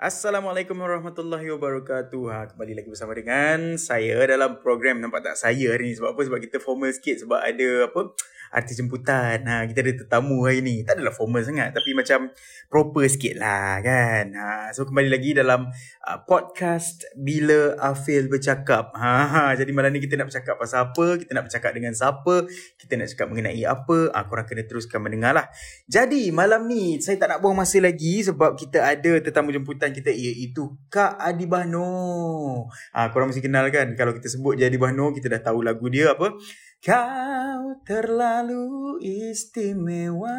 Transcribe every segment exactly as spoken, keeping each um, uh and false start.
Assalamualaikum warahmatullahi wabarakatuh. Ha, kembali lagi bersama dengan saya dalam program. Nampak tak saya hari ni? Sebab apa? Sebab kita formal sikit. Sebab ada apa artis jemputan. Ha, kita ada tetamu hari ni. Tak adalah formal sangat, tapi macam proper sikit lah kan. Ha, so kembali lagi dalam uh, podcast Bila Afif Bercakap. Ha, ha, jadi malam ni kita nak bercakap pasal apa, kita nak bercakap dengan siapa, kita nak cakap mengenai apa. Ha, korang kena teruskan mendengar lah. Jadi malam ni saya tak nak buang masa lagi, sebab kita ada tetamu jemputan kita, iaitu Kak Adibah Noh. Ha, korang mesti kenal kan? Kalau kita sebut je Adibah Noh, kita dah tahu lagu dia apa? Kau terlalu istimewa.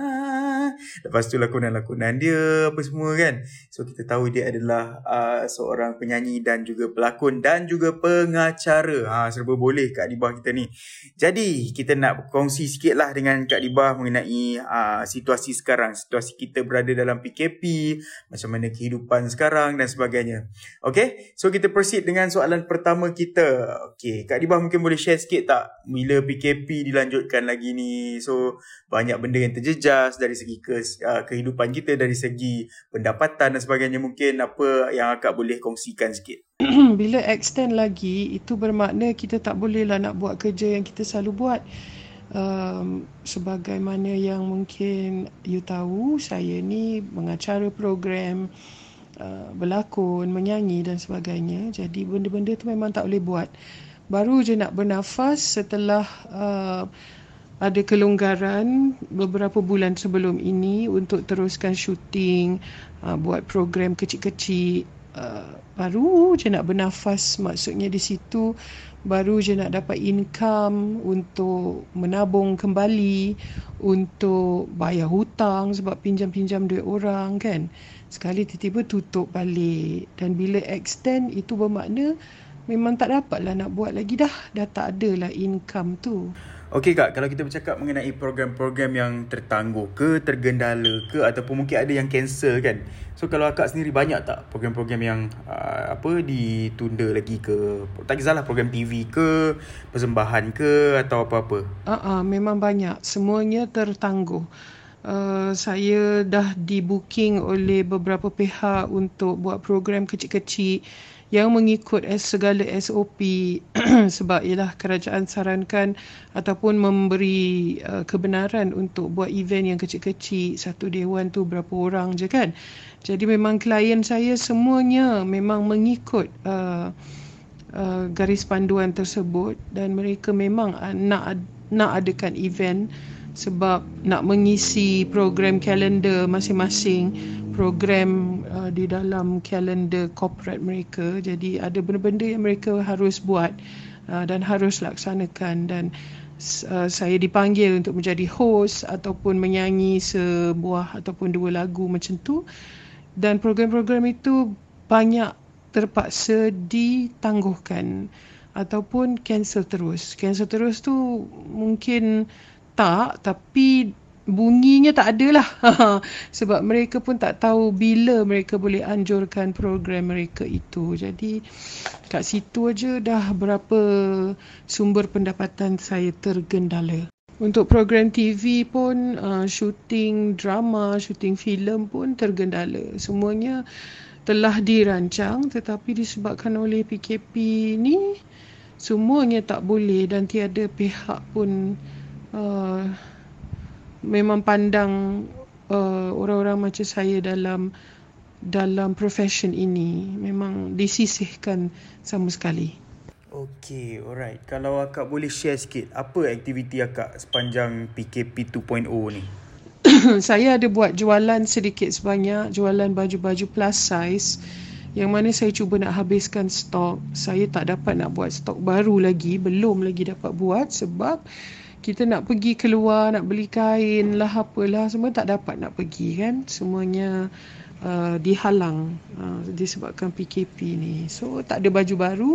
Lepas tu lakonan-lakonan dia apa semua kan. So kita tahu dia adalah uh, seorang penyanyi dan juga pelakon dan juga pengacara. Ha, serba boleh Kak Adibah kita ni. Jadi kita nak kongsi sikit lah dengan Kak Adibah mengenai uh, situasi sekarang. Situasi kita berada dalam P K P, macam mana kehidupan sekarang dan sebagainya. Okay, so kita proceed dengan soalan pertama kita. Okay, Kak Adibah mungkin boleh share sikit tak, bila P K P dilanjutkan lagi ni, so banyak benda yang terjejas dari segi ke, uh, kehidupan kita, dari segi pendapatan dan sebagainya. Mungkin apa yang akak boleh kongsikan sikit? Bila extend lagi, itu bermakna kita tak bolehlah nak buat kerja yang kita selalu buat. Um, sebagaimana yang mungkin you tahu, saya ni mengacara program, uh, berlakon, menyanyi dan sebagainya. Jadi benda-benda tu memang tak boleh buat. Baru je nak bernafas setelah uh, ada kelonggaran beberapa bulan sebelum ini untuk teruskan syuting, uh, buat program kecil-kecil. Uh, baru je nak bernafas, maksudnya di situ baru je nak dapat income untuk menabung kembali, untuk bayar hutang sebab pinjam-pinjam duit orang kan. Sekali tiba-tiba tutup balik, dan bila extend itu bermakna memang tak dapatlah nak buat lagi dah. Dah tak adalah income tu. Okey Kak, kalau kita bercakap mengenai program-program yang tertangguh ke, tergendala ke, ataupun mungkin ada yang cancel kan. So kalau Kak sendiri banyak tak program-program yang uh, apa ditunda lagi ke? Tak kisahlah program T V ke, persembahan ke, atau apa-apa. Uh-uh, memang banyak. Semuanya tertangguh. Uh, saya dah di-booking oleh beberapa pihak untuk buat program kecil-kecil yang mengikut segala S O P sebab ialah kerajaan sarankan ataupun memberi uh, kebenaran untuk buat event yang kecil-kecil, satu dewan tu berapa orang je kan. Jadi memang klien saya semuanya memang mengikut uh, uh, garis panduan tersebut, dan mereka memang nak nak adakan event sebab nak mengisi program kalender masing-masing, program uh, di dalam kalender korporat mereka. Jadi ada benda-benda yang mereka harus buat uh, dan harus laksanakan, dan uh, saya dipanggil untuk menjadi host ataupun menyanyi sebuah ataupun dua lagu macam tu, dan program-program itu banyak terpaksa ditangguhkan ataupun cancel terus. Cancel terus tu mungkin tak, tapi bunyinya tak adalah sebab mereka pun tak tahu bila mereka boleh anjurkan program mereka itu. Jadi kat situ aja dah berapa sumber pendapatan saya tergendala. Untuk program T V pun, uh, syuting drama, syuting filem pun tergendala. Semuanya telah dirancang, tetapi disebabkan oleh P K P ni semuanya tak boleh, dan tiada pihak pun Uh, memang pandang uh, orang-orang macam saya dalam dalam profession ini memang disisihkan sama sekali. Okey, alright. Kalau akak boleh share sikit, apa aktiviti akak sepanjang P K P two point oh ni? Saya ada buat jualan sedikit sebanyak, jualan baju-baju plus size, yang mana saya cuba nak habiskan stok. Saya tak dapat nak buat stok baru lagi, belum lagi dapat buat sebab kita nak pergi keluar, nak beli kain lah, apalah, semua tak dapat nak pergi kan. Semuanya uh, dihalang uh, disebabkan P K P ni. So tak ada baju baru,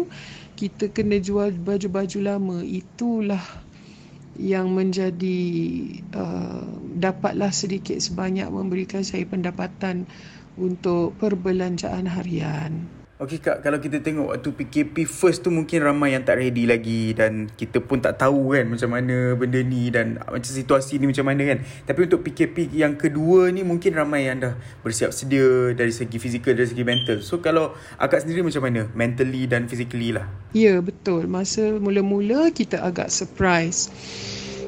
kita kena jual baju-baju lama. Itulah yang menjadi, uh, dapatlah sedikit sebanyak memberikan saya pendapatan untuk perbelanjaan harian. Okey Kak, kalau kita tengok waktu P K P first tu mungkin ramai yang tak ready lagi dan kita pun tak tahu kan macam mana benda ni dan macam situasi ni macam mana kan. Tapi untuk P K P yang kedua ni mungkin ramai yang dah bersiap sedia dari segi fizikal, dari segi mental. So kalau akak sendiri macam mana? Mentally dan physically lah. Ya, betul. Masa mula-mula kita agak surprise.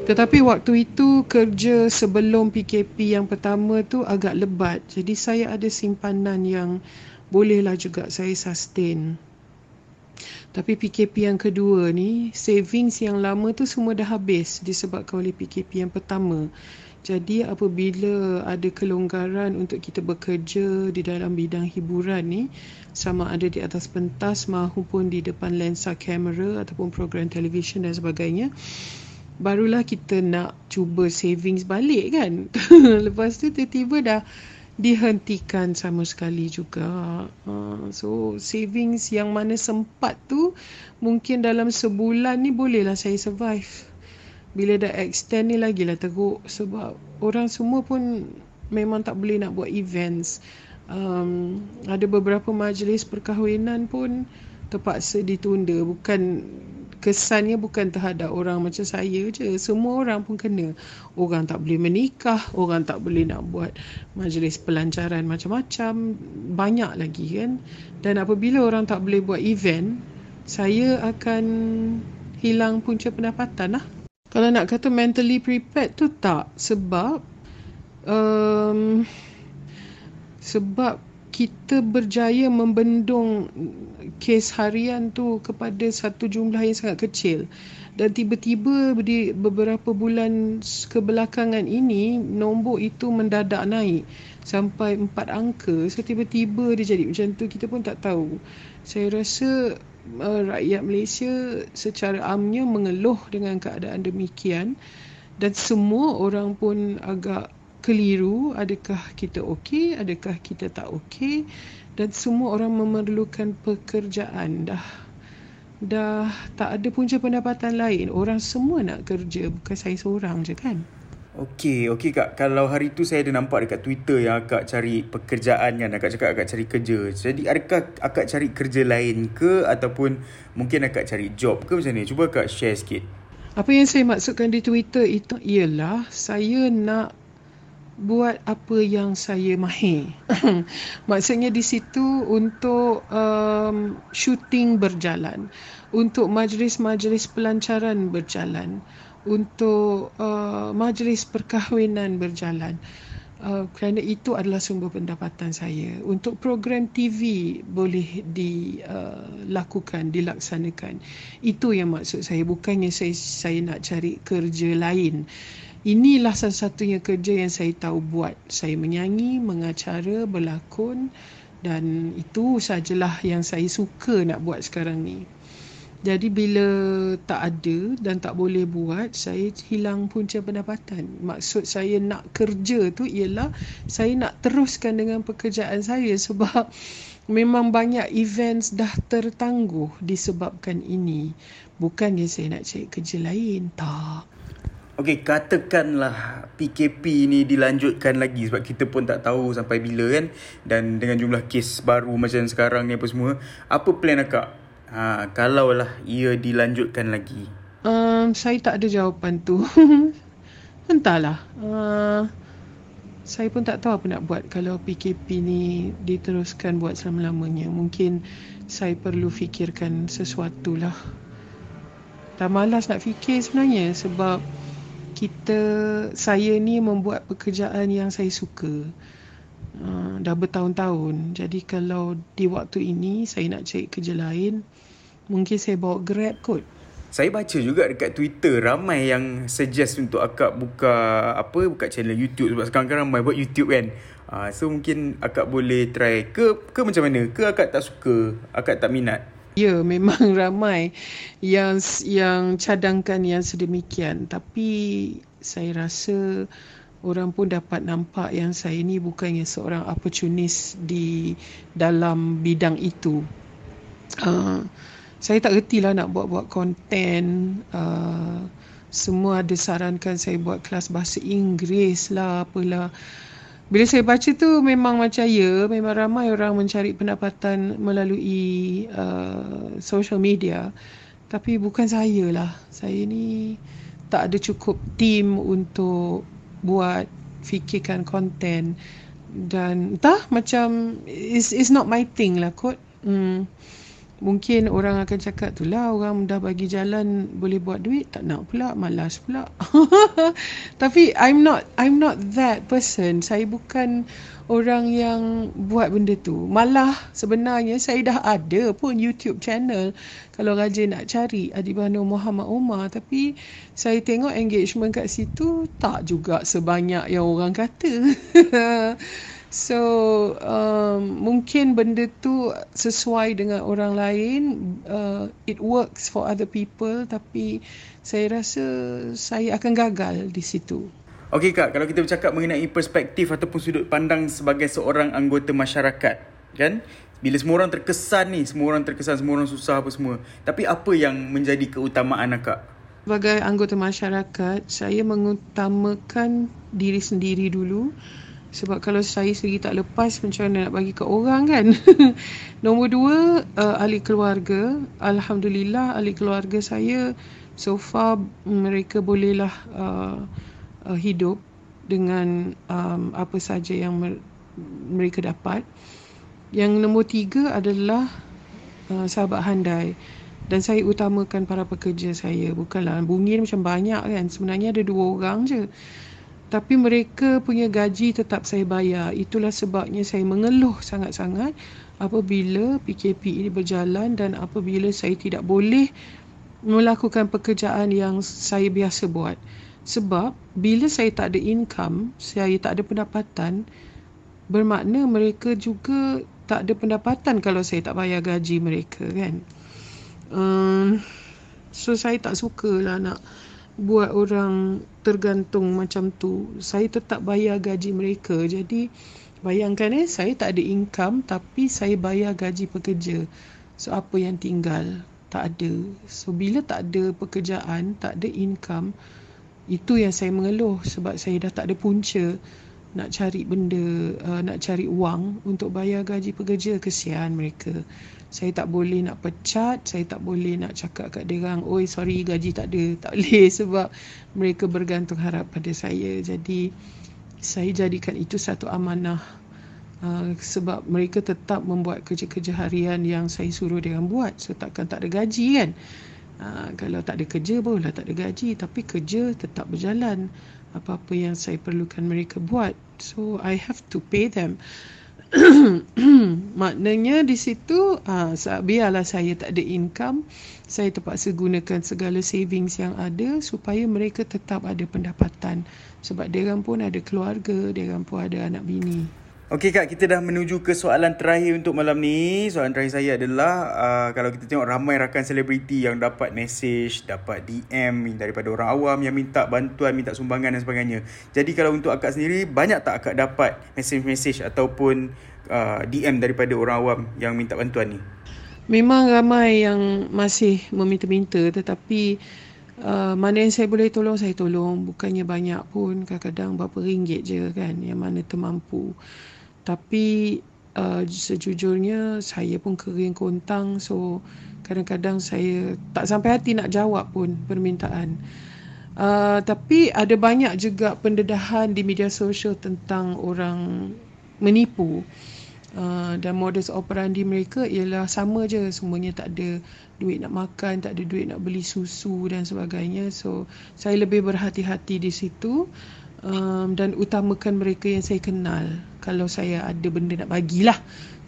Tetapi waktu itu kerja sebelum P K P yang pertama tu agak lebat. Jadi saya ada simpanan yang bolehlah juga saya sustain. Tapi P K P yang kedua ni, savings yang lama tu semua dah habis disebabkan oleh P K P yang pertama. Jadi apabila ada kelonggaran untuk kita bekerja di dalam bidang hiburan ni, sama ada di atas pentas mahupun di depan lensa kamera ataupun program televisyen dan sebagainya, barulah kita nak cuba savings balik kan. Lepas tu tiba-tiba dah dihentikan sama sekali juga. So savings yang mana sempat tu mungkin dalam sebulan ni bolehlah saya survive. Bila dah extend ni lagilah teruk sebab orang semua pun memang tak boleh nak buat events. Um, ada beberapa majlis perkahwinan pun terpaksa ditunda. Bukan, kesannya bukan terhadap orang macam saya je. Semua orang pun kena. Orang tak boleh menikah, orang tak boleh nak buat majlis pelancaran macam-macam, banyak lagi kan. Dan apabila orang tak boleh buat event, saya akan hilang punca pendapatan lah. Kalau nak kata mentally prepared tu tak. Sebab um, Sebab kita berjaya membendung kes harian tu kepada satu jumlah yang sangat kecil. Dan tiba-tiba di beberapa bulan kebelakangan ini, nombor itu mendadak naik sampai empat angka. So tiba-tiba dia jadi macam tu, kita pun tak tahu. Saya rasa uh, rakyat Malaysia secara amnya mengeluh dengan keadaan demikian. Dan semua orang pun agak keliru, adakah kita okey, adakah kita tak okey, dan semua orang memerlukan pekerjaan. Dah dah tak ada punca pendapatan lain, orang semua nak kerja, bukan saya seorang je kan. Okey, okey Kak. Kalau hari tu saya ada nampak dekat Twitter yang akak cari pekerjaan kan. Akak cakap akak cari kerja. Jadi adakah akak cari kerja lain ke ataupun mungkin akak cari job ke macam ni? Cuba Kak share sikit. Apa yang saya maksudkan di Twitter itu ialah saya nak buat apa yang saya mahir. Maksudnya di situ untuk um, shooting berjalan, untuk majlis-majlis pelancaran berjalan, untuk uh, majlis perkahwinan berjalan. Uh, kerana itu adalah sumber pendapatan saya. Untuk program T V boleh dilakukan, uh, dilaksanakan. Itu yang maksud saya. Bukannya saya, saya nak cari kerja lain. Inilah satu-satunya kerja yang saya tahu buat. Saya menyanyi, mengacara, berlakon dan itu sajalah yang saya suka nak buat sekarang ni. Jadi bila tak ada dan tak boleh buat, saya hilang punca pendapatan. Maksud saya nak kerja tu ialah saya nak teruskan dengan pekerjaan saya sebab memang banyak events dah tertangguh disebabkan ini. Bukannya saya nak cari kerja lain, tak. Okey, katakanlah P K P ni dilanjutkan lagi sebab kita pun tak tahu sampai bila kan, dan dengan jumlah kes baru macam sekarang ni apa semua, apa plan akak ha, kalaulah ia dilanjutkan lagi? Um, saya tak ada jawapan tu. Entahlah, uh, saya pun tak tahu apa nak buat kalau P K P ni diteruskan buat selama-lamanya. Mungkin saya perlu fikirkan sesuatu lah. Dah malas nak fikir sebenarnya sebab kita, saya ni membuat pekerjaan yang saya suka uh, dah bertahun-tahun. Jadi kalau di waktu ini saya nak cari kerja lain, mungkin saya bawa Grab kot. Saya baca juga dekat Twitter ramai yang suggest untuk akak buka apa, buka channel YouTube sebab sekarang kan ramai buat YouTube kan. Uh, so mungkin akak boleh try ke ke macam mana? Ke akak tak suka, akak tak minat? Ya, memang ramai yang yang cadangkan yang sedemikian. Tapi saya rasa orang pun dapat nampak yang saya ni bukannya seorang opportunist di dalam bidang itu. Uh, saya tak retilah nak buat-buat konten. Uh, semua ada sarankan saya buat kelas bahasa Inggeris lah, apalah. Bila saya baca tu memang macam ya, memang ramai orang mencari pendapatan melalui uh, social media. Tapi bukan saya lah. Saya ni tak ada cukup tim untuk buat, fikirkan konten. Dan entah macam it's, it's not my thing lah kot. Hmm. Mungkin orang akan cakap tu lah, orang dah bagi jalan boleh buat duit, tak nak pula, malas pula. Tapi I'm not I'm not that person. Saya bukan orang yang buat benda tu. Malah sebenarnya saya dah ada pun YouTube channel. Kalau rajin nak cari Ajibano Muhammad Uma, tapi saya tengok engagement kat situ tak juga sebanyak yang orang kata. So um, mungkin benda tu sesuai dengan orang lain, uh, it works for other people, tapi saya rasa saya akan gagal di situ. Okey Kak, kalau kita bercakap mengenai perspektif ataupun sudut pandang sebagai seorang anggota masyarakat, kan? Bila semua orang terkesan ni, semua orang terkesan, semua orang susah apa semua. Tapi apa yang menjadi keutamaan Kak? Sebagai anggota masyarakat, saya mengutamakan diri sendiri dulu. Sebab kalau saya sendiri tak lepas, macam mana nak bagi kat orang kan? Nombor dua, uh, ahli keluarga. Alhamdulillah, ahli keluarga saya so far mereka bolehlah Uh, Uh, hidup dengan um, apa saja yang mer- mereka dapat. Yang nombor tiga adalah uh, sahabat handai. Dan saya utamakan para pekerja saya. Bukanlah bunyi macam banyak kan. Sebenarnya ada dua orang je. Tapi mereka punya gaji tetap saya bayar. Itulah sebabnya saya mengeluh sangat-sangat apabila P K P ini berjalan dan apabila saya tidak boleh melakukan pekerjaan yang saya biasa buat. Sebab bila saya tak ada income, saya tak ada pendapatan, bermakna mereka juga tak ada pendapatan kalau saya tak bayar gaji mereka kan. Um, so saya tak sukalah nak buat orang tergantung macam tu. Saya tetap bayar gaji mereka. Jadi bayangkan eh, saya tak ada income tapi saya bayar gaji pekerja. So apa yang tinggal? Tak ada. So bila tak ada pekerjaan, tak ada income, itu yang saya mengeluh sebab saya dah tak ada punca nak cari benda, uh, nak cari wang untuk bayar gaji pekerja. Kesian mereka. Saya tak boleh nak pecat, saya tak boleh nak cakap kat mereka, oi sorry gaji tak ada, tak boleh sebab mereka bergantung harap pada saya. Jadi saya jadikan itu satu amanah uh, sebab mereka tetap membuat kerja-kerja harian yang saya suruh mereka buat. So takkan tak ada gaji kan. Ha, kalau tak ada kerja bolehlah tak ada gaji, tapi kerja tetap berjalan, apa-apa yang saya perlukan mereka buat. So I have to pay them. Maknanya di situ ha, biarlah saya tak ada income, saya terpaksa gunakan segala savings yang ada supaya mereka tetap ada pendapatan. Sebab mereka pun ada keluarga, mereka pun ada anak bini. Okey Kak, kita dah menuju ke soalan terakhir untuk malam ni. Soalan terakhir saya adalah uh, kalau kita tengok ramai rakan selebriti yang dapat mesej, dapat D M daripada orang awam yang minta bantuan, minta sumbangan dan sebagainya. Jadi kalau untuk Akak sendiri, banyak tak Akak dapat mesej-mesej ataupun uh, D M daripada orang awam yang minta bantuan ni? Memang ramai yang masih meminta-minta, tetapi Uh, mana yang saya boleh tolong, saya tolong. Bukannya banyak pun, kadang-kadang berapa ringgit je kan, yang mana termampu. Tapi uh, sejujurnya saya pun kering kontang. So kadang-kadang saya tak sampai hati nak jawab pun permintaan. uh, Tapi ada banyak juga pendedahan di media sosial tentang orang menipu. Uh, dan modus operandi mereka ialah sama je, semuanya tak ada duit nak makan, tak ada duit nak beli susu dan sebagainya. So saya lebih berhati-hati di situ, um, dan utamakan mereka yang saya kenal. Kalau saya ada benda nak bagilah,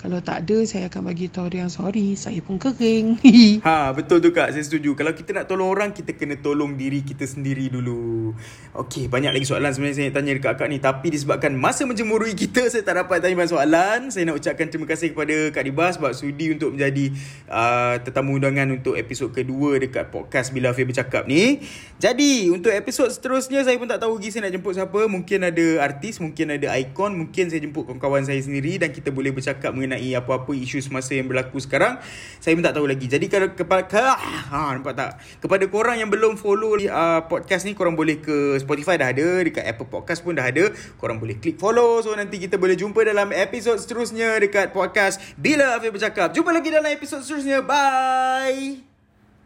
kalau tak ada saya akan bagi tahu dia yang sorry, saya pun kering. Ha, betul tu Kak, saya setuju. Kalau kita nak tolong orang, kita kena tolong diri kita sendiri dulu. Okey, banyak lagi soalan sebenarnya saya nak tanya dekat Kak ni, tapi disebabkan masa menjemurui kita, saya tak dapat tanya banyak soalan. Saya nak ucapkan terima kasih kepada Kak Adibah sebab sudi untuk menjadi uh, tetamu undangan untuk episod kedua dekat podcast Bila Afif Bercakap ni. Jadi untuk episod seterusnya saya pun tak tahu lagi saya nak jemput siapa. Mungkin ada artis, mungkin ada ikon, mungkin saya kita jemput kawan-kawan saya sendiri dan kita boleh bercakap mengenai apa-apa isu semasa yang berlaku sekarang. Saya pun tak tahu lagi. Jadi kalau kepada ke, ha, nampak tak? Kepada korang yang belum follow uh, podcast ni, korang boleh ke Spotify dah ada, dekat Apple Podcast pun dah ada. Korang boleh klik follow. So nanti kita boleh jumpa dalam episod seterusnya dekat podcast Bila Afif Bercakap. Jumpa lagi dalam episod seterusnya. Bye.